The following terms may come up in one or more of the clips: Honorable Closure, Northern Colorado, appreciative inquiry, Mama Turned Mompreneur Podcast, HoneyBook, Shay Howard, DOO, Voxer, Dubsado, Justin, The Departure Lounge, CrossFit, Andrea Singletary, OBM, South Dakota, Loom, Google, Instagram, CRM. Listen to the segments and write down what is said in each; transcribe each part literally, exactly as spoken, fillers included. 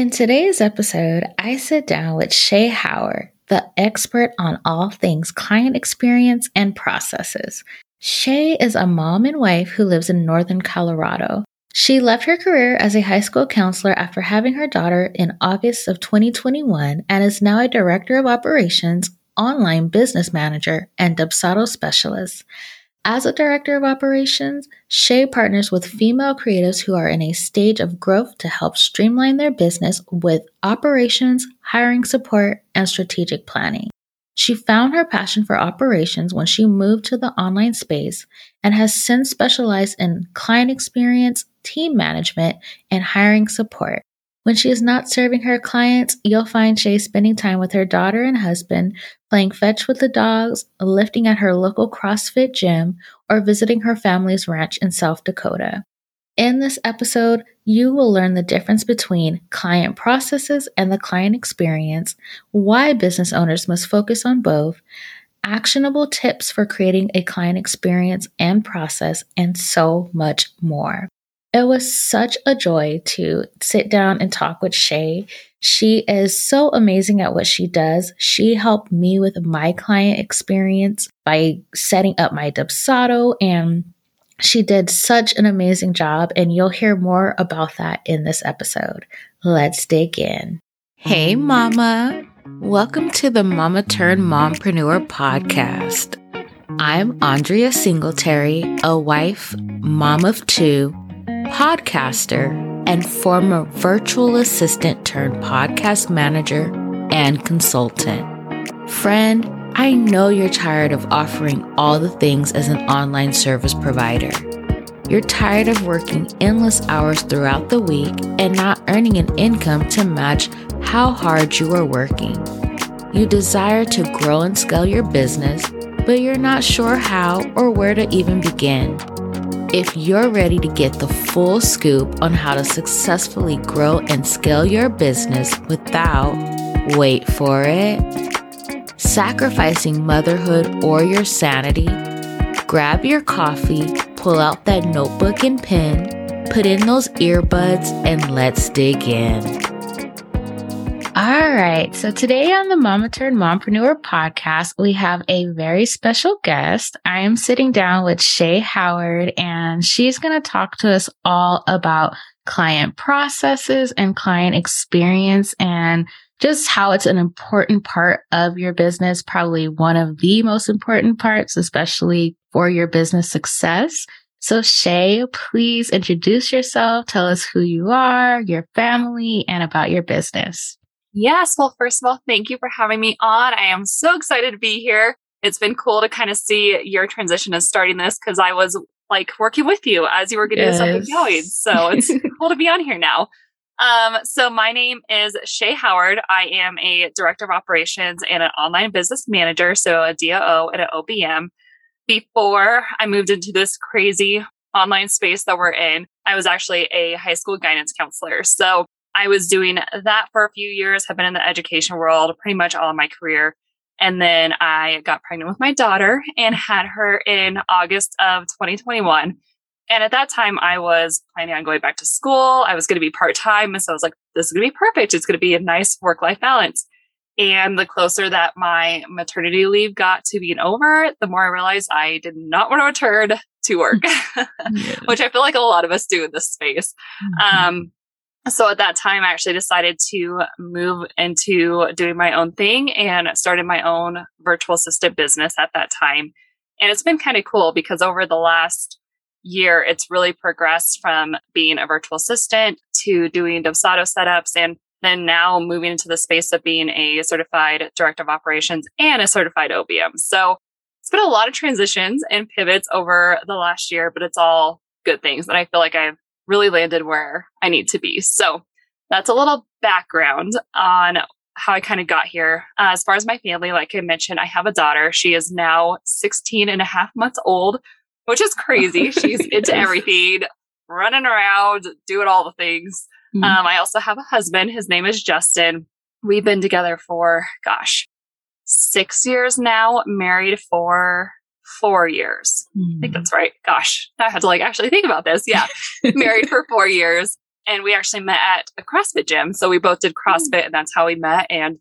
In today's episode, I sit down with Shay Howard, the expert on all things client experience and processes. Shay is a mom and wife who lives in Northern Colorado. She left her career as a high school counselor after having her daughter in August of twenty twenty-one and is now a director of operations, online business manager, and Dubsado specialist. As a director of operations, Shay partners with female creatives who are in a stage of growth to help streamline their business with operations, hiring support, and strategic planning. She found her passion for operations when she moved to the online space and has since specialized in client experience, team management, and hiring support. When she is not serving her clients, you'll find Shay spending time with her daughter and husband, playing fetch with the dogs, lifting at her local CrossFit gym, or visiting her family's ranch in South Dakota. In this episode, you will learn the difference between client processes and the client experience, why business owners must focus on both, actionable tips for creating a client experience and process, and so much more. It was such a joy to sit down and talk with Shay. She is so amazing at what she does. She helped me with my client experience by setting up my Dubsado, and she did such an amazing job, and you'll hear more about that in this episode. Let's dig in. Hey, Mama. Welcome to the Mama Turned Mompreneur Podcast. I'm Andrea Singletary, a wife, mom of two, podcaster, and former virtual assistant turned podcast manager and consultant. Friend, I know you're tired of offering all the things as an online service provider. You're tired of working endless hours throughout the week and not earning an income to match how hard you are working. You desire to grow and scale your business, but you're not sure how or where to even begin. If you're ready to get the full scoop on how to successfully grow and scale your business without, wait for it, sacrificing motherhood or your sanity, grab your coffee, pull out that notebook and pen, put in those earbuds, and let's dig in. All right. So today on the Mama Turned Mompreneur Podcast, we have a very special guest. I am sitting down with Shay Howard, and she's going to talk to us all about client processes and client experience and just how it's an important part of your business, probably one of the most important parts, especially for your business success. So Shay, please introduce yourself. Tell us who you are, your family, and about your business. Yes. Well, first of all, thank you for having me on. I am so excited to be here. It's been cool to kind of see your transition as starting this because I was like working with you as you were getting something going. So it's cool to be on here now. Um, so my name is Shay Howard. I am a director of operations and an online business manager. So a D O O and an O B M. Before I moved into this crazy online space that we're in, I was actually a high school guidance counselor. So I was doing that for a few years, have been in the education world pretty much all of my career. And then I got pregnant with my daughter and had her in August of twenty twenty-one. And at that time, I was planning on going back to school. I was going to be part-time. And so I was like, this is going to be perfect. It's going to be a nice work-life balance. And the closer that my maternity leave got to being over, the more I realized I did not want to return to work, yes. Which I feel like a lot of us do in this space. Mm-hmm. Um, So at that time, I actually decided to move into doing my own thing and started my own virtual assistant business at that time. And it's been kind of cool because over the last year, it's really progressed from being a virtual assistant to doing Dubsado setups. And then now moving into the space of being a certified director of operations and a certified O B M. So it's been a lot of transitions and pivots over the last year, but it's all good things. And I feel like I've really landed where I need to be. So that's a little background on how I kind of got here. Uh, as far as my family, like I mentioned, I have a daughter. She is now sixteen and a half months old, which is crazy. She's into everything, running around, doing all the things. Mm-hmm. Um, I also have a husband. His name is Justin. We've been together for, gosh, six years now, married for Four years. Mm. I think that's right. Gosh, I had to like actually think about this. Yeah. Married for four years. and we actually met at a CrossFit gym. So we both did CrossFit, and that's how we met, and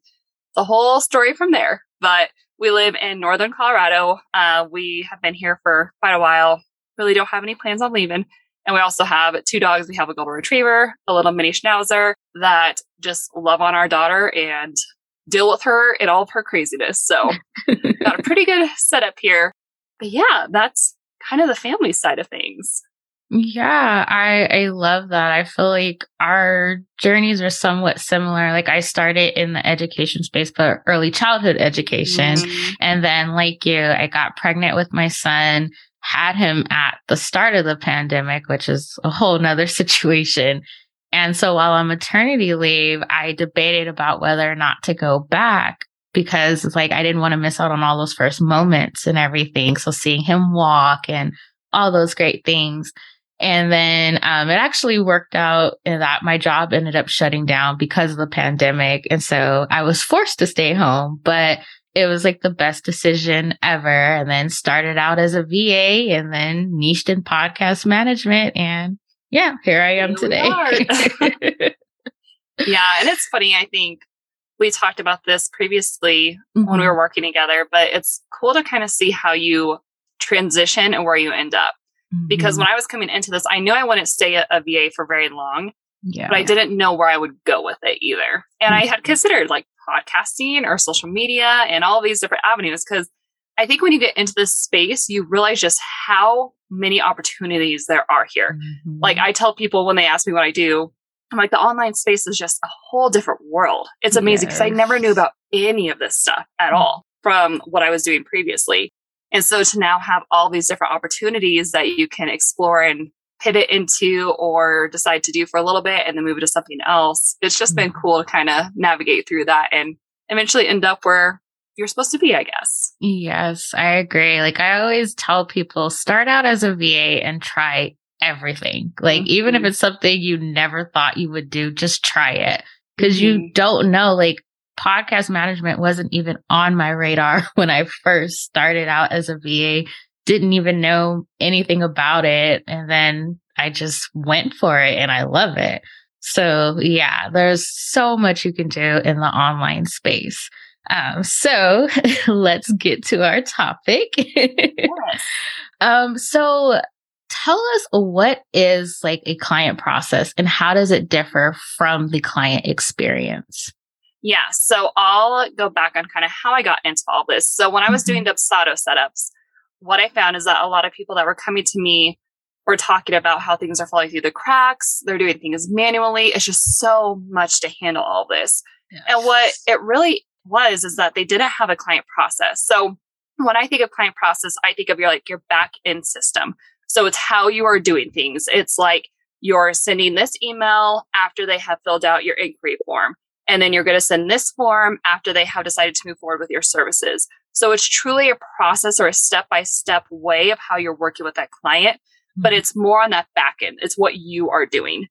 the whole story from there. But we live in Northern Colorado. Uh, we have been here for quite a while. Really don't have any plans on leaving. And we also have two dogs. We have a golden retriever, a little mini schnauzer that just love on our daughter and deal with her and all of her craziness. So got a pretty good setup here. But yeah, that's kind of the family side of things. Yeah, I, I love that. I feel like our journeys are somewhat similar. Like I started in the education space, but early childhood education. Mm-hmm. And then like you, I got pregnant with my son, had him at the start of the pandemic, which is a whole nother situation. And so while on maternity leave, I debated about whether or not to go back, because it's like I didn't want to miss out on all those first moments and everything. So seeing him walk and all those great things. And then um, it actually worked out in that my job ended up shutting down because of the pandemic. And so I was forced to stay home, but it was like the best decision ever. And then started out as a V A and then niched in podcast management. And yeah, here I am today. Yeah. And it's funny. I think we talked about this previously mm-hmm. when we were working together, but it's cool to kind of see how you transition and where you end up. Mm-hmm. Because when I was coming into this, I knew I wouldn't stay at a V A for very long, yeah. but I didn't know where I would go with it either. And mm-hmm. I had considered like podcasting or social media and all these different avenues. Because I think when you get into this space, you realize just how many opportunities there are here. Mm-hmm. Like I tell people when they ask me what I do, I'm like, the online space is just a whole different world. It's amazing because yes. I never knew about any of this stuff at all from what I was doing previously. And so to now have all these different opportunities that you can explore and pivot into or decide to do for a little bit and then move it to something else, it's just mm-hmm. been cool to kind of navigate through that and eventually end up where you're supposed to be, I guess. Yes, I agree. Like I always tell people, start out as a V A and try everything. Like mm-hmm. even if it's something you never thought you would do, just try it. Because mm-hmm. you don't know, like, podcast management wasn't even on my radar when I first started out as a V A, didn't even know anything about it. And then I just went for it and I love it. So yeah, there's so much you can do in the online space. Um, so let's get to our topic. Yes. um, so tell us, what is like a client process and how does it differ from the client experience? Yeah. So I'll go back on kind of how I got into all this. So when I was doing Dubsado setups, what I found is that a lot of people that were coming to me were talking about how things are falling through the cracks. They're doing things manually. It's just so much to handle all this. Yes. And what it really was is that they didn't have a client process. So when I think of client process, I think of your like your back end system. So it's how you are doing things. It's like you're sending this email after they have filled out your inquiry form. And then you're going to send this form after they have decided to move forward with your services. So it's truly a process or a step-by-step way of how you're working with that client, mm-hmm. but it's more on that back end. It's what you are doing.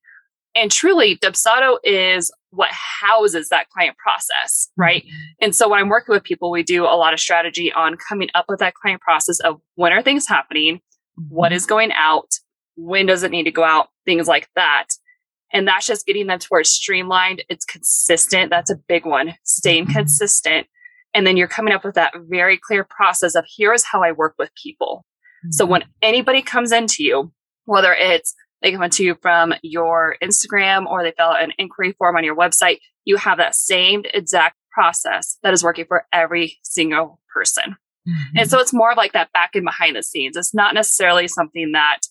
And truly, Dubsado is what houses that client process, right? Mm-hmm. And so when I'm working with people, we do a lot of strategy on coming up with that client process of when are things happening, mm-hmm. what is going out, when does it need to go out, things like that. And that's just getting them to where it's streamlined. It's consistent. That's a big one. Staying consistent. And then you're coming up with that very clear process of here is how I work with people. Mm-hmm. So when anybody comes into you, whether it's they come into you from your Instagram or they fill out an inquiry form on your website, you have that same exact process that is working for every single person. Mm-hmm. And so it's more of like that back and behind the scenes. It's not necessarily something that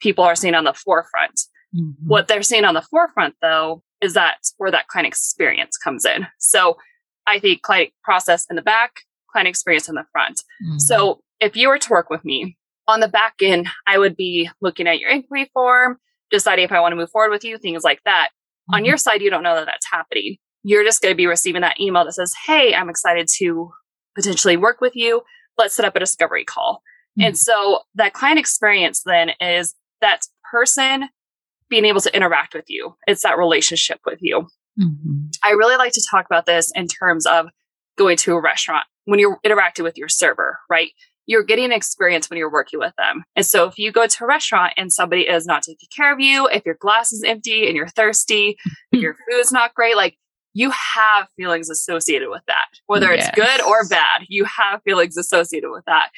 people are seeing on the forefront. Mm-hmm. What they're seeing on the forefront, though, is that's where that client experience comes in. So I think client process in the back, client experience in the front. Mm-hmm. So if you were to work with me on the back end, I would be looking at your inquiry form, deciding if I want to move forward with you, things like that. Mm-hmm. On your side, you don't know that that's happening. You're just going to be receiving that email that says, hey, I'm excited to potentially work with you. Let's set up a discovery call. Mm-hmm. And so that client experience then is that person being able to interact with you. It's that relationship with you. Mm-hmm. I really like to talk about this in terms of going to a restaurant when you're interacting with your server, right? you're getting experience when you're working with them. And so if you go to a restaurant and somebody is not taking care of you, if your glass is empty and you're thirsty, if your food's not great, like you have feelings associated with that, whether yes. it's good or bad, you have feelings associated with that.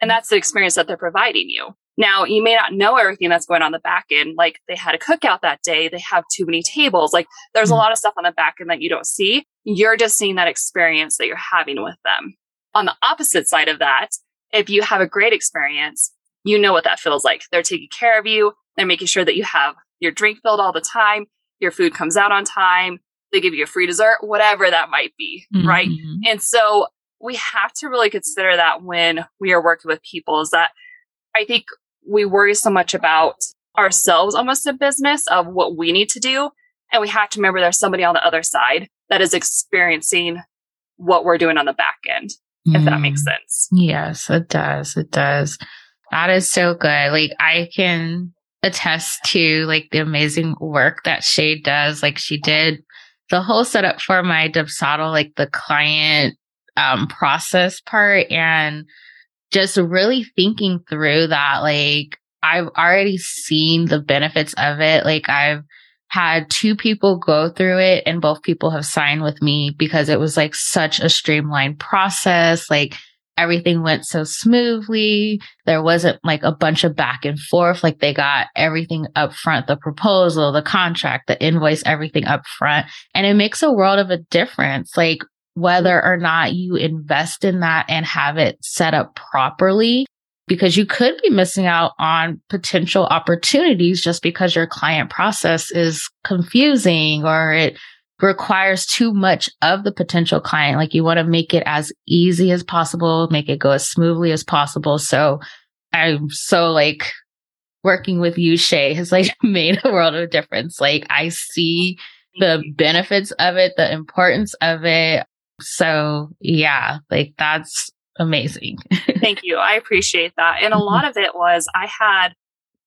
And that's the experience that they're providing you. Now, you may not know everything that's going on the back end. Like they had a cookout that day. They have too many tables. Like there's a lot of stuff on the back end that you don't see. You're just seeing that experience that you're having with them. On the opposite side of that, if you have a great experience, you know what that feels like. They're taking care of you. They're making sure that you have your drink filled all the time. Your food comes out on time. They give you a free dessert, whatever that might be, mm-hmm. right? And so we have to really consider that when we are working with people, is that I think we worry so much about ourselves almost in business of what we need to do. And we have to remember there's somebody on the other side that is experiencing what we're doing on the back end, mm. if that makes sense. Yes, it does. It does. That is so good. Like I can attest to like the amazing work that Shay does. Like she did the whole setup for my Dubsado, like the client um, process part, and just really thinking through that. Like I've already seen the benefits of it. Like I've had two people go through it and both people have signed with me because it was like such a streamlined process. Like everything went so smoothly. There wasn't like a bunch of back and forth. Like they got everything up front, the proposal, the contract, the invoice, everything up front. And it makes a world of a difference. Like whether or not you invest in that and have it set up properly, because you could be missing out on potential opportunities just because your client process is confusing or it requires too much of the potential client. Like you want to make it as easy as possible, make it go as smoothly as possible. So I'm so like working with you, Shay, has like made a world of difference. Like I see the benefits of it, the importance of it. So yeah, like that's amazing. Thank you. I appreciate that. And a lot of it was, I had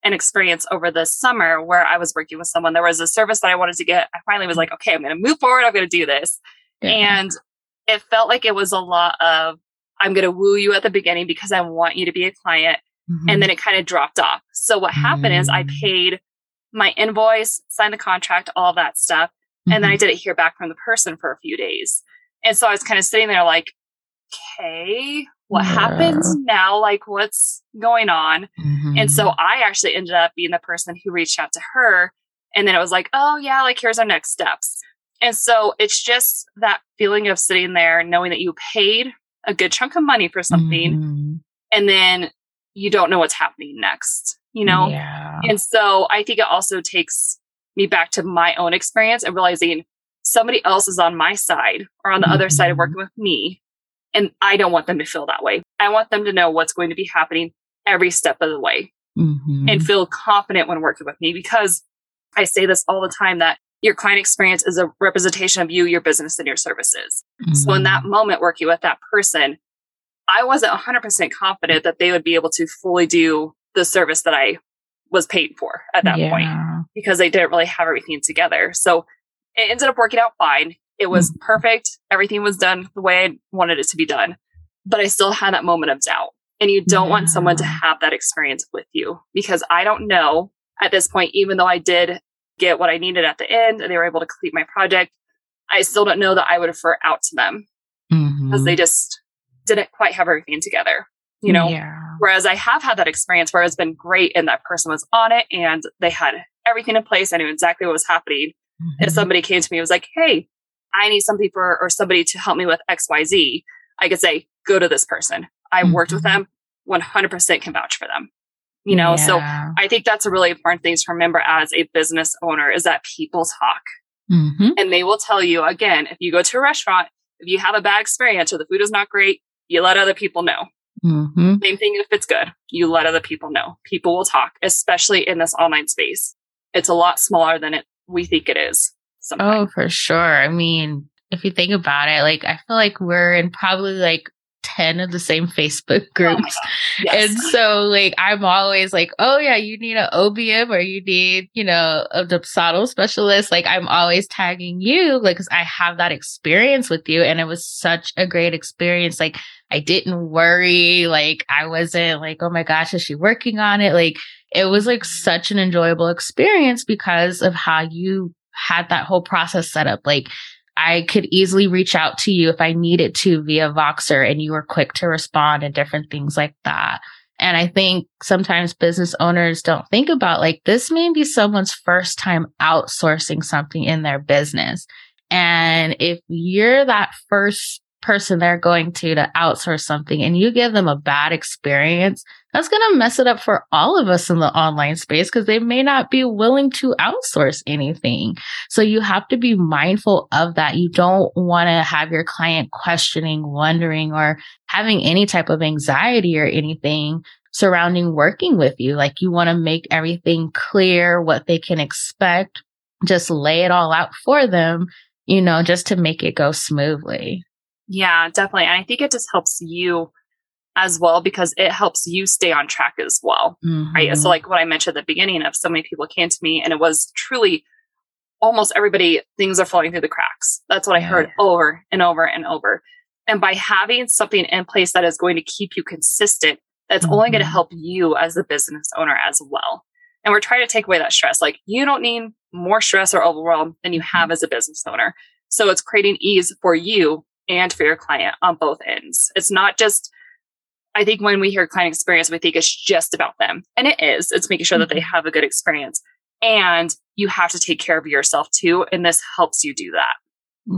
an experience over the summer where I was working with someone. There was a service that I wanted to get. I finally was like, okay, I'm going to move forward. I'm going to do this. Yeah. And it felt like it was a lot of, I'm going to woo you at the beginning because I want you to be a client. Mm-hmm. And then it kind of dropped off. So what mm-hmm. happened is I paid my invoice, signed the contract, all that stuff. Mm-hmm. And then I didn't hear back from the person for a few days. And so I was kind of sitting there like, okay, what yeah. happens now? Like what's going on? Mm-hmm. And so I actually ended up being the person who reached out to her. And then it was like, oh yeah, like here's our next steps. And so it's just that feeling of sitting there knowing that you paid a good chunk of money for something mm-hmm. and then you don't know what's happening next, you know? Yeah. And so I think it also takes me back to my own experience and realizing somebody else is on my side or on the mm-hmm. other side of working with me. And I don't want them to feel that way. I want them to know what's going to be happening every step of the way mm-hmm. and feel confident when working with me, because I say this all the time that your client experience is a representation of you, your business, and your services. Mm-hmm. So in that moment working with that person, I wasn't one hundred percent confident that they would be able to fully do the service that I was paid for at that yeah. point, because they didn't really have everything together. So it ended up working out fine. It was perfect. Everything was done the way I wanted it to be done. But I still had that moment of doubt. And you don't yeah. want someone to have that experience with you, because I don't know at this point, even though I did get what I needed at the end and they were able to complete my project, I still don't know that I would refer out to them mm-hmm. because they just didn't quite have everything together, you know? Yeah. Whereas I have had that experience where it's been great and that person was on it and they had everything in place. I knew exactly what was happening. Mm-hmm. If somebody came to me and was like, hey, I need some people or somebody to help me with X Y Z, I could say, go to this person. I mm-hmm. worked with them, one hundred percent can vouch for them. You know, yeah. so I think that's a really important thing to remember as a business owner, is that people talk mm-hmm. and they will tell you, again, if you go to a restaurant, if you have a bad experience or the food is not great, you let other people know. Mm-hmm. Same thing if it's good, you let other people know. People will talk, especially in this online space. It's a lot smaller than it we think it is. Sometimes. Oh, for sure. I mean, if you think about it, like I feel like we're in probably like ten of the same Facebook groups. Oh yes. And so like, I'm always like, oh yeah, you need an O B M or you need, you know, a Dubsado specialist. Like I'm always tagging you, like, cause I have that experience with you. And it was such a great experience. Like I didn't worry. Like I wasn't like, oh my gosh, is she working on it? Like it was like such an enjoyable experience because of how you had that whole process set up. Like I could easily reach out to you if I needed to via Voxer and you were quick to respond and different things like that. And I think sometimes business owners don't think about like this may be someone's first time outsourcing something in their business. And if you're that first person they're going to to outsource something and you give them a bad experience, that's going to mess it up for all of us in the online space because they may not be willing to outsource anything. So you have to be mindful of that. You don't want to have your client questioning, wondering, or having any type of anxiety or anything surrounding working with you. Like you want to make everything clear, what they can expect, just lay it all out for them, you know, just to make it go smoothly. Yeah, definitely. And I think it just helps you as well because it helps you stay on track as well. Mm-hmm. Right. So like what I mentioned at the beginning of so many people came to me and it was truly almost everybody, things are falling through the cracks. That's what yeah. I heard over and over and over. And by having something in place that is going to keep you consistent, that's mm-hmm. only going to help you as the business owner as well. And we're trying to take away that stress. Like you don't need more stress or overwhelm than you have as a business owner. So it's creating ease for you and for your client on both ends. It's not just, I think when we hear client experience, we think it's just about them. And it is, it's making sure mm-hmm. that they have a good experience and you have to take care of yourself too. And this helps you do that.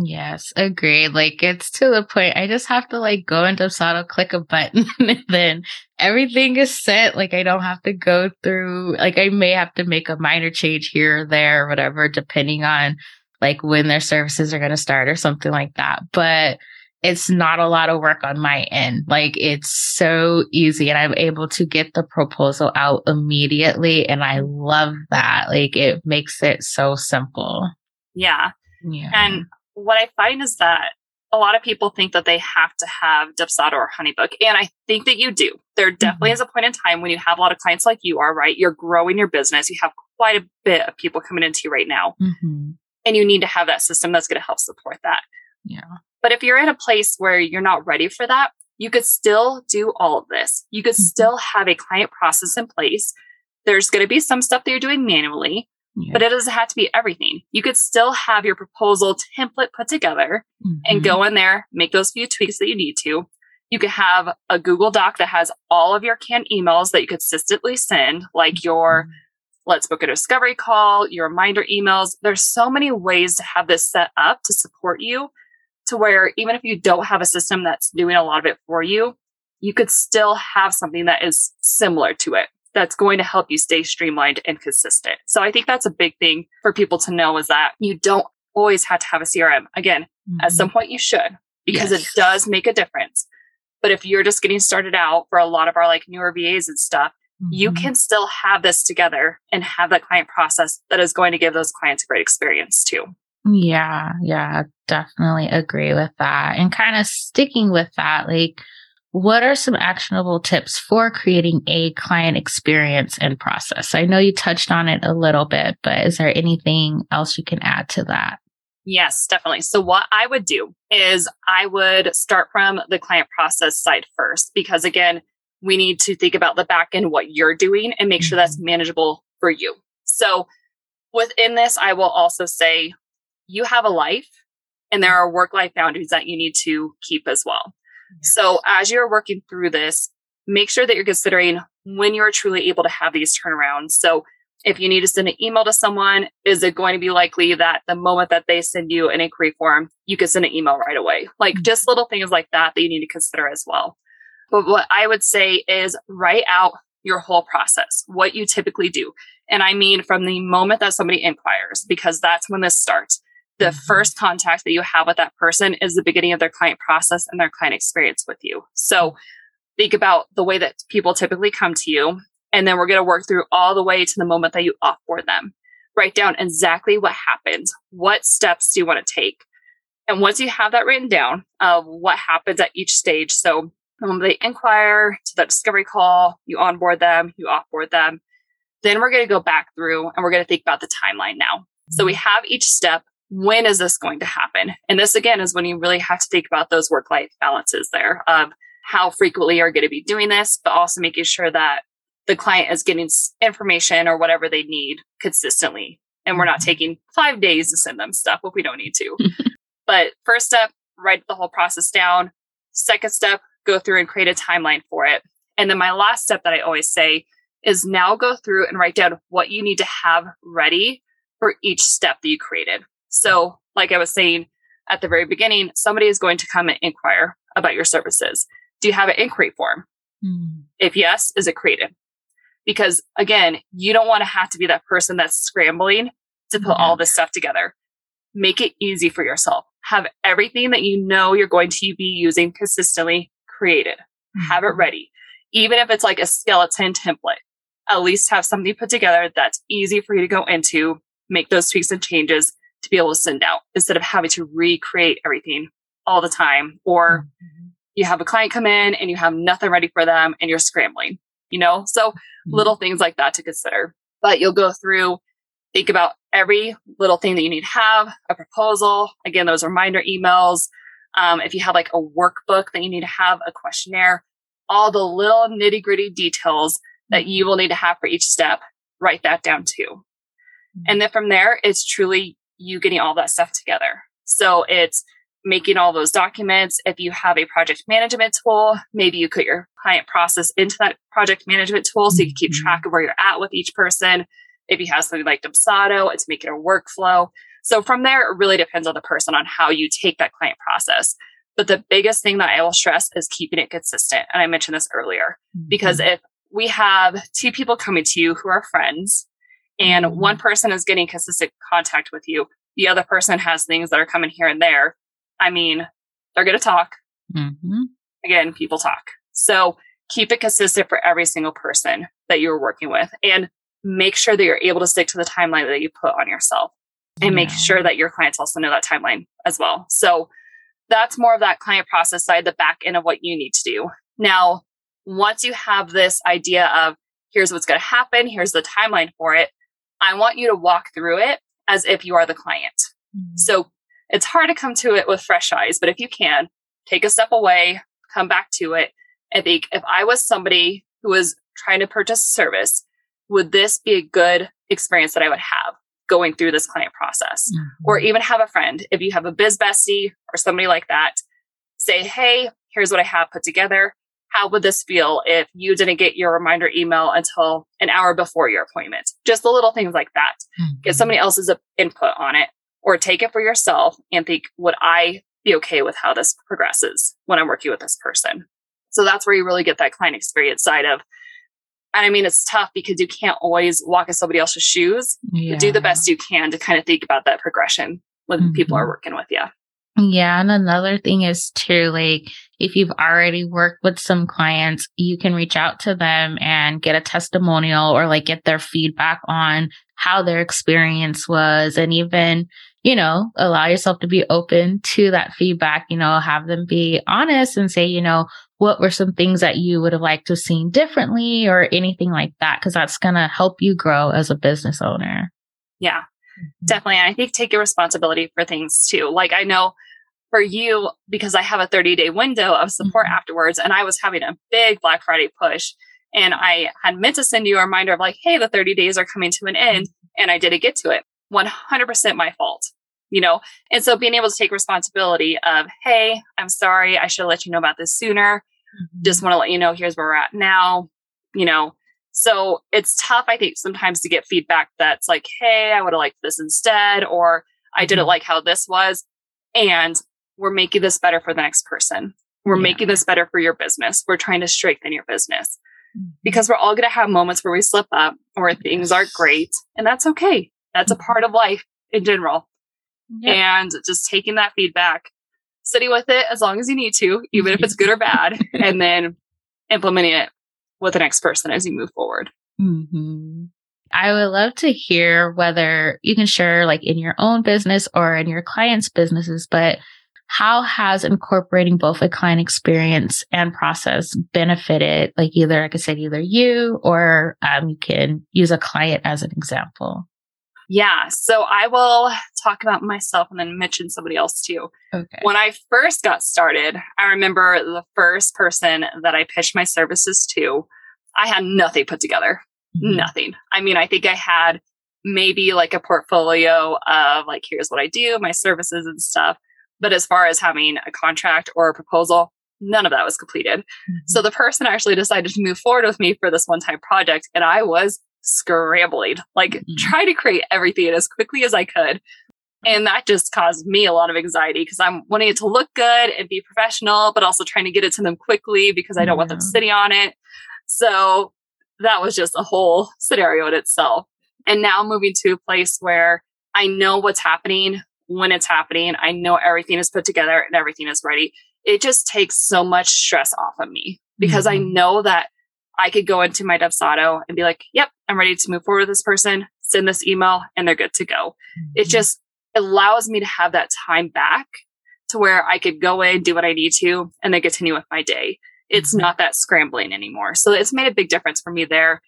Yes, agreed. Like it's to the point, I just have to like go into Dubsado, click a button and then everything is set. Like I don't have to go through, like I may have to make a minor change here or there, or whatever, depending on like when their services are going to start or something like that. But it's not a lot of work on my end. Like it's so easy and I'm able to get the proposal out immediately. And I love that. Like it makes it so simple. Yeah. Yeah. And what I find is that a lot of people think that they have to have Dubsado or HoneyBook. And I think that you do. There definitely mm-hmm. is a point in time when you have a lot of clients like you are, right? You're growing your business. You have quite a bit of people coming into you right now. Mm-hmm. And you need to have that system that's going to help support that. Yeah. But if you're in a place where you're not ready for that, you could still do all of this. You could mm-hmm. still have a client process in place. There's going to be some stuff that you're doing manually, yeah. but it doesn't have to be everything. You could still have your proposal template put together mm-hmm. and go in there, make those few tweaks that you need to. You could have a Google Doc that has all of your canned emails that you consistently send, like mm-hmm. your let's book a discovery call, your reminder emails. There's so many ways to have this set up to support you to where even if you don't have a system that's doing a lot of it for you, you could still have something that is similar to it that's going to help you stay streamlined and consistent. So I think that's a big thing for people to know is that you don't always have to have a C R M. Again, mm-hmm. at some point you should because yes. it does make a difference. But if you're just getting started out for a lot of our like newer V As and stuff, you can still have this together and have that client process that is going to give those clients a great experience too. Yeah, yeah, definitely agree with that. And kind of sticking with that, like, what are some actionable tips for creating a client experience and process? I know you touched on it a little bit, but is there anything else you can add to that? Yes, definitely. So what I would do is I would start from the client process side first, because again, we need to think about the back end, what you're doing, and make sure that's manageable for you. So within this, I will also say you have a life and there are work-life boundaries that you need to keep as well. Yeah. So as you're working through this, make sure that you're considering when you're truly able to have these turnarounds. So if you need to send an email to someone, is it going to be likely that the moment that they send you an inquiry form, you can send an email right away? Like mm-hmm. just little things like that that you need to consider as well. But what I would say is write out your whole process, what you typically do. And I mean, from the moment that somebody inquires, because that's when this starts. The mm-hmm. first contact that you have with that person is the beginning of their client process and their client experience with you. So think about the way that people typically come to you. And then we're going to work through all the way to the moment that you offboard them. Write down exactly what happens. What steps do you want to take? And once you have that written down of what happens at each stage. So Um, they inquire to that discovery call, you onboard them, you offboard them. Then we're going to go back through and we're going to think about the timeline now. So we have each step. When is this going to happen? And this, again, is when you really have to think about those work-life balances there of how frequently you're going to be doing this, but also making sure that the client is getting information or whatever they need consistently. And we're not taking five days to send them stuff if we don't need to. But first step, write the whole process down. Second step, go through and create a timeline for it. And then my last step that I always say is now go through and write down what you need to have ready for each step that you created. So like I was saying at the very beginning, somebody is going to come and inquire about your services. Do you have an inquiry form? Mm. If yes, is it created? Because again, you don't want to have to be that person that's scrambling to put mm. all this stuff together. Make it easy for yourself. Have everything that you know you're going to be using consistently created. Mm. Have it ready. Even if it's like a skeleton template, at least have something put together that's easy for you to go into, make those tweaks and changes to be able to send out instead of having to recreate everything all the time. Or mm-hmm. you have a client come in and you have nothing ready for them and you're scrambling, you know? So mm-hmm. little things like that to consider. But you'll go through, think about every little thing that you need to have, a proposal. Again, those reminder emails. Um, if you have like a workbook that you need to have, a questionnaire, all the little nitty gritty details that you will need to have for each step, write that down too. Mm-hmm. And then from there, it's truly you getting all that stuff together. So it's making all those documents. If you have a project management tool, maybe you put your client process into that project management tool so you can keep mm-hmm. track of where you're at with each person. If you have something like Dubsado, it's making a workflow. So from there, it really depends on the person on how you take that client process. But the biggest thing that I will stress is keeping it consistent. And I mentioned this earlier, mm-hmm. because if we have two people coming to you who are friends, and one person is getting consistent contact with you, the other person has things that are coming here and there, I mean, they're going to talk. Mm-hmm. Again, people talk. So keep it consistent for every single person that you're working with. And make sure that you're able to stick to the timeline that you put on yourself. And yeah. make sure that your clients also know that timeline as well. So that's more of that client process side, the back end of what you need to do. Now, once you have this idea of here's what's going to happen, here's the timeline for it, I want you to walk through it as if you are the client. Mm-hmm. So it's hard to come to it with fresh eyes, but if you can, take a step away, come back to it, and think, if I was somebody who was trying to purchase a service, would this be a good experience that I would have going through this client process? Mm-hmm. Or even have a friend. If you have a biz bestie or somebody like that, say, hey, here's what I have put together. How would this feel if you didn't get your reminder email until an hour before your appointment? Just the little things like that. Mm-hmm. Get somebody else's input on it, or take it for yourself and think, would I be okay with how this progresses when I'm working with this person? So that's where you really get that client experience side of. And I mean, it's tough because you can't always walk in somebody else's shoes. Yeah. But do the best you can to kind of think about that progression when mm-hmm. people are working with you. Yeah. And another thing is too, like, if you've already worked with some clients, you can reach out to them and get a testimonial or like get their feedback on how their experience was, and even, you know, allow yourself to be open to that feedback, you know, have them be honest and say, you know, what were some things that you would have liked to have seen differently or anything like that, because that's going to help you grow as a business owner. Yeah, mm-hmm. definitely. And I think take your responsibility for things too. Like I know, for you, because I have a thirty-day window of support mm-hmm. afterwards, and I was having a big Black Friday push, and I had meant to send you a reminder of like, hey, the thirty days are coming to an end, and I didn't get to it. one hundred percent my fault, you know? And so being able to take responsibility of, hey, I'm sorry, I should have let you know about this sooner. Mm-hmm. Just want to let you know, here's where we're at now, you know? So it's tough, I think, sometimes to get feedback that's like, hey, I would have liked this instead, or I didn't like how this was. And we're making this better for the next person. We're yeah. making this better for your business. We're trying to strengthen your business, because we're all going to have moments where we slip up or things yes. aren't great. And that's okay. That's a part of life in general. Yeah. And just taking that feedback, sitting with it as long as you need to, even if it's good or bad, and then implementing it with the next person as you move forward. Mm-hmm. I would love to hear whether you can share, like in your own business or in your clients' businesses, but how has incorporating both a client experience and process benefited, like either, like I said, either you or um, you can use a client as an example? Yeah. So I will talk about myself and then mention somebody else too. Okay. When I first got started, I remember the first person that I pitched my services to, I had nothing put together. Mm-hmm. Nothing. I mean, I think I had maybe like a portfolio of like, here's what I do, my services and stuff. But as far as having a contract or a proposal, none of that was completed. Mm-hmm. So the person actually decided to move forward with me for this one-time project. And I was scrambling, like mm-hmm. try to create everything as quickly as I could. And that just caused me a lot of anxiety because I'm wanting it to look good and be professional, but also trying to get it to them quickly because I don't yeah. want them sitting on it. So that was just a whole scenario in itself. And now moving to a place where I know what's happening when it's happening. I know everything is put together and everything is ready. It just takes so much stress off of me because mm-hmm. I know that I could go into my Dubsado and be like, yep, I'm ready to move forward with this person, send this email, and they're good to go. Mm-hmm. It just allows me to have that time back to where I could go in, do what I need to, and then continue with my day. It's mm-hmm. not that scrambling anymore. So it's made a big difference for me there.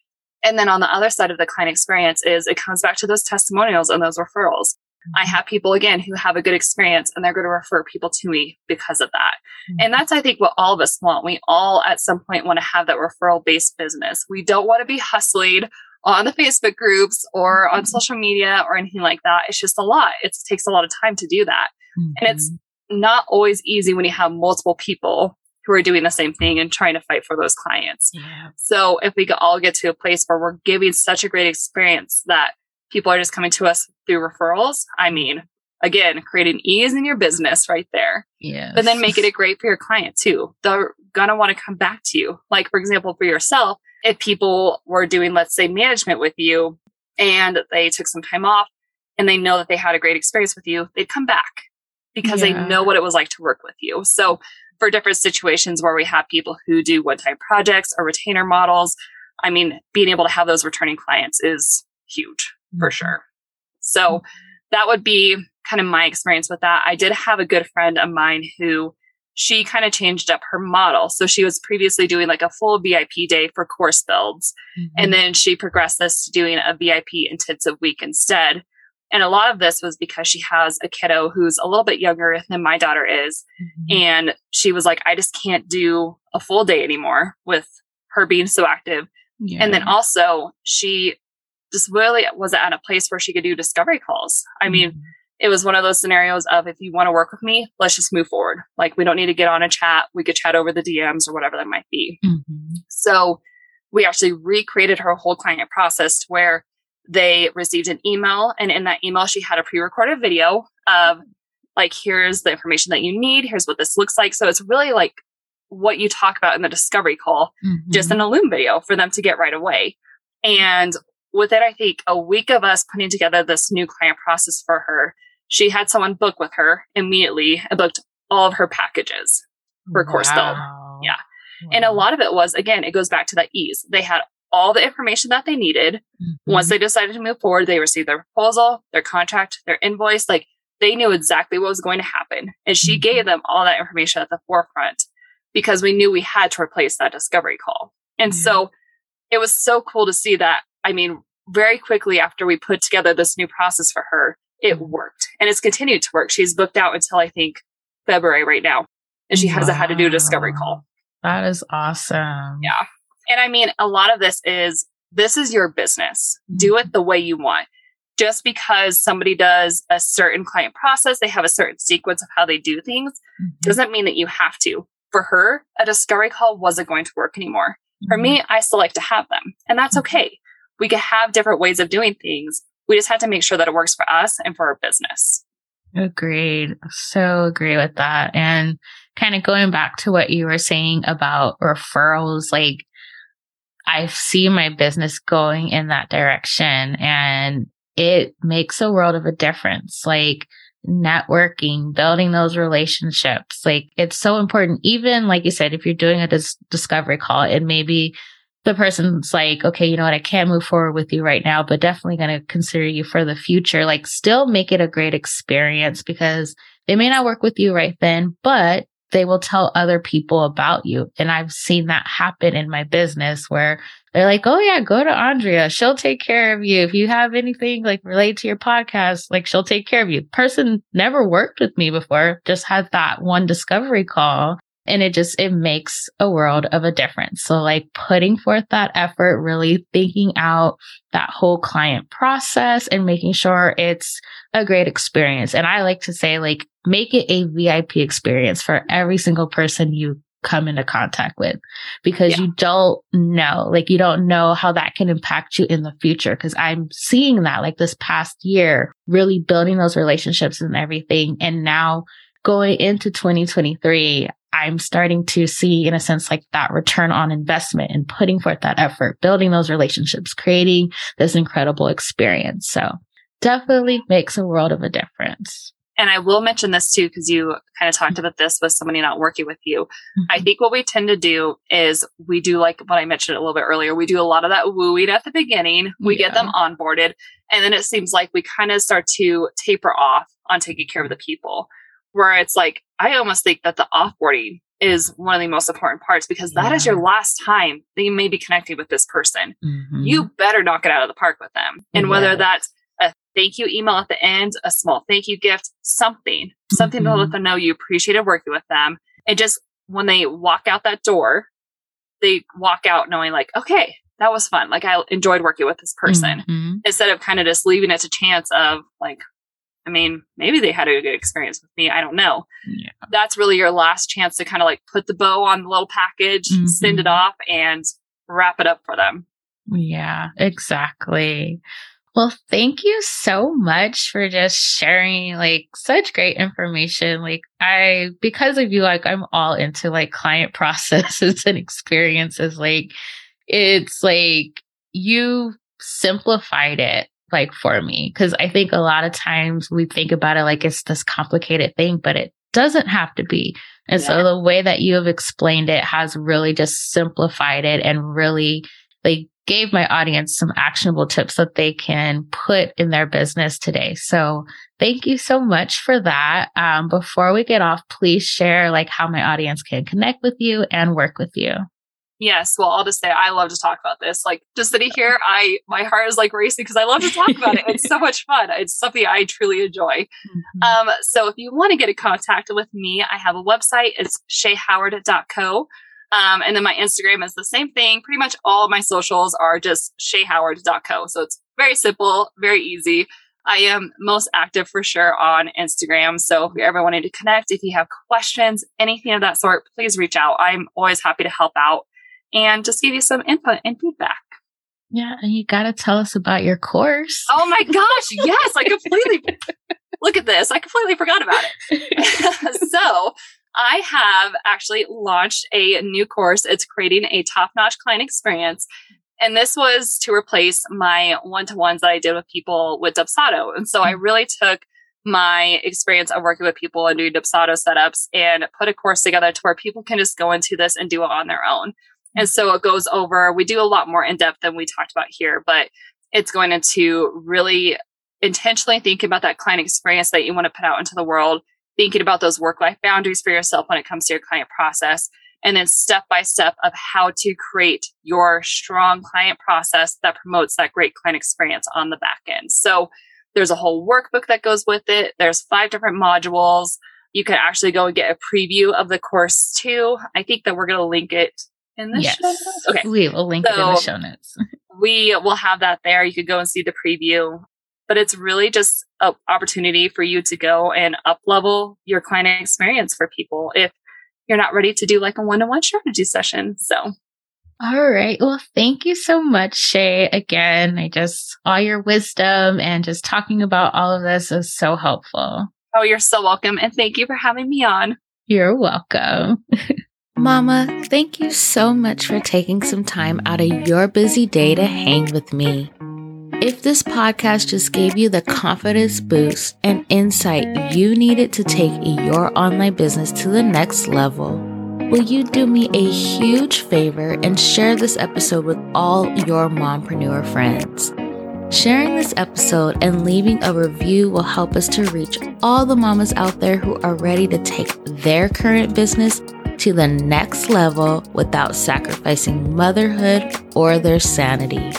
And then on the other side of the client experience is it comes back to those testimonials and those referrals. Mm-hmm. I have people, again, who have a good experience, and they're going to refer people to me because of that. Mm-hmm. And that's, I think, what all of us want. We all at some point want to have that referral-based business. We don't want to be hustling on the Facebook groups or on social media or anything like that. It's just a lot. It takes a lot of time to do that. Mm-hmm. And it's not always easy when you have multiple people who are doing the same thing and trying to fight for those clients. Yeah. So if we could all get to a place where we're giving such a great experience that people are just coming to us through referrals, I mean, again, create an ease in your business right there. Yes. But then make it a great for your client too. They're going to want to come back to you. Like, for example, for yourself, if people were doing, let's say, management with you and they took some time off and they know that they had a great experience with you, they'd come back because yeah. they know what it was like to work with you. So for different situations where we have people who do one-time projects or retainer models, I mean, being able to have those returning clients is huge mm-hmm. for sure. So mm-hmm. that would be kind of my experience with that. I did have a good friend of mine who she kind of changed up her model. So she was previously doing like a full V I P day for course builds. Mm-hmm. And then she progressed this to doing a V I P intensive week instead. And a lot of this was because she has a kiddo who's a little bit younger than my daughter is. Mm-hmm. And she was like, I just can't do a full day anymore with her being so active. Yeah. And then also she just really wasn't at a place where she could do discovery calls. I mm-hmm. mean, it was one of those scenarios of, if you want to work with me, let's just move forward. Like, we don't need to get on a chat. We could chat over the D Ms or whatever that might be. Mm-hmm. So we actually recreated her whole client process to where they received an email. And in that email, she had a pre-recorded video of like, here's the information that you need. Here's what this looks like. So it's really like what you talk about in the discovery call, mm-hmm. just in a Loom video for them to get right away. And within, I think, a week of us putting together this new client process for her, she had someone book with her immediately and booked all of her packages for wow. course build. Yeah. Wow. And a lot of it was, again, it goes back to that ease. They had all the information that they needed. Mm-hmm. Once they decided to move forward, they received their proposal, their contract, their invoice. Like, they knew exactly what was going to happen. And she mm-hmm. gave them all that information at the forefront because we knew we had to replace that discovery call. And mm-hmm. so it was so cool to see that. I mean, very quickly after we put together this new process for her, it worked, and it's continued to work. She's booked out until, I think, February right now, and she wow. hasn't had to do a discovery call. That is awesome. Yeah. And I mean, a lot of this is, this is your business. Mm-hmm. Do it the way you want. Just because somebody does a certain client process, they have a certain sequence of how they do things, mm-hmm. doesn't mean that you have to. For her, a discovery call wasn't going to work anymore. Mm-hmm. For me, I still like to have them, and that's okay. We can have different ways of doing things. We just have to make sure that it works for us and for our business. Agreed. So agree with that. And kind of going back to what you were saying about referrals, like, I see my business going in that direction, and it makes a world of a difference. Like, networking, building those relationships, like, it's so important. Even like you said, if you're doing a dis- discovery call, it may be the person's like, okay, you know what, I can't move forward with you right now, but definitely going to consider you for the future. Like, still make it a great experience, because They may not work with you right then, but they will tell other people about you. And I've seen that happen in my business where they're like, oh yeah, go to Andrea. She'll take care of you. If you have anything like related to your podcast, like she'll take care of you. Person never worked with me before, just had that one discovery call. And it just, it makes a world of a difference. So like putting forth that effort, really thinking out that whole client process and making sure it's a great experience. And I like to say, like, make it a V I P experience for every single person you come into contact with, because yeah. you don't know, like you don't know how that can impact you in the future. Because I'm seeing that like this past year, really building those relationships and everything. And now going into twenty twenty-three, I'm starting to see, in a sense, like that return on investment and putting forth that effort, building those relationships, creating this incredible experience. So definitely makes a world of a difference. And I will mention this too, because you kind of talked about this with somebody not working with you. Mm-hmm. I think what we tend to do is we do like what I mentioned a little bit earlier. We do a lot of that wooing at the beginning. We yeah. get them onboarded. And then it seems like we kind of start to taper off on taking care of the people. Where it's like, I almost think that the offboarding is one of the most important parts, because that yeah. is your last time that you may be connecting with this person. Mm-hmm. You better knock it out of the park with them. And yeah. whether that's a thank you email at the end, a small thank you gift, something, something mm-hmm. to let them know you appreciated working with them. And just when they walk out that door, they walk out knowing like, okay, that was fun. Like I enjoyed working with this person mm-hmm. instead of kind of just leaving it to chance of like, I mean, maybe they had a good experience with me. I don't know. Yeah. That's really your last chance to kind of like put the bow on the little package, mm-hmm. send it off and wrap it up for them. Yeah, exactly. Well, thank you so much for just sharing like such great information. Like I, because of you, like I'm all into like client processes and experiences. Like it's like you simplified it. Like for me, because I think a lot of times we think about it like it's this complicated thing, but it doesn't have to be. And yeah. so the way that you have explained it has really just simplified it and really like gave my audience some actionable tips that they can put in their business today. So thank you so much for that. Um, before we get off, please share like how my audience can connect with you and work with you. Yes. Well, I'll just say, I love to talk about this. Like just sitting here, I, my heart is like racing because I love to talk about it. It's so much fun. It's something I truly enjoy. Mm-hmm. Um, so if you want to get in contact with me, I have a website. It's shay howard dot co. Um, and then my Instagram is the same thing. Pretty much all of my socials are just shay howard dot co. So it's very simple, very easy. I am most active for sure on Instagram. So if you're ever wanting to connect, if you have questions, anything of that sort, please reach out. I'm always happy to help out. And just give you some input and feedback. Yeah. And you got to tell us about your course. Oh my gosh. Yes. I completely, look at this. I completely forgot about it. So I have actually launched a new course. It's creating a top-notch client experience. And this was to replace my one-to-ones that I did with people with Dubsado. And so I really took my experience of working with people and doing Dubsado setups and put a course together to where people can just go into this and do it on their own. And so it goes over, we do a lot more in depth than we talked about here, but it's going into really intentionally thinking about that client experience that you want to put out into the world, thinking about those work-life boundaries for yourself when it comes to your client process, and then step-by-step of how to create your strong client process that promotes that great client experience on the back end. So there's a whole workbook that goes with it. There's five different modules. You can actually go and get a preview of the course too. I think that we're going to link it in the yes. show notes? Okay. We will link so it in the show notes. We will have that there. You could go and see the preview, but it's really just an opportunity for you to go and up-level your client experience for people if you're not ready to do like a one-on-one strategy session. So, all right. Well, thank you so much, Shay. Again, I just, all your wisdom and just talking about all of this is so helpful. Oh, you're so welcome. And thank you for having me on. You're welcome. Mama, thank you so much for taking some time out of your busy day to hang with me. If this podcast just gave you the confidence boost and insight you needed to take your online business to the next level, will you do me a huge favor and share this episode with all your mompreneur friends? Sharing this episode and leaving a review will help us to reach all the mamas out there who are ready to take their current business to the next level without sacrificing motherhood or their sanity.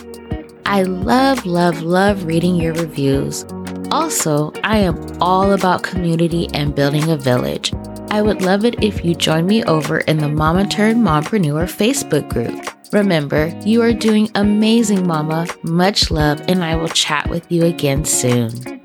I love, love, love reading your reviews. Also, I am all about community and building a village. I would love it if you join me over in the Mama Turned Mompreneur Facebook group. Remember, you are doing amazing, Mama. Much love, and I will chat with you again soon.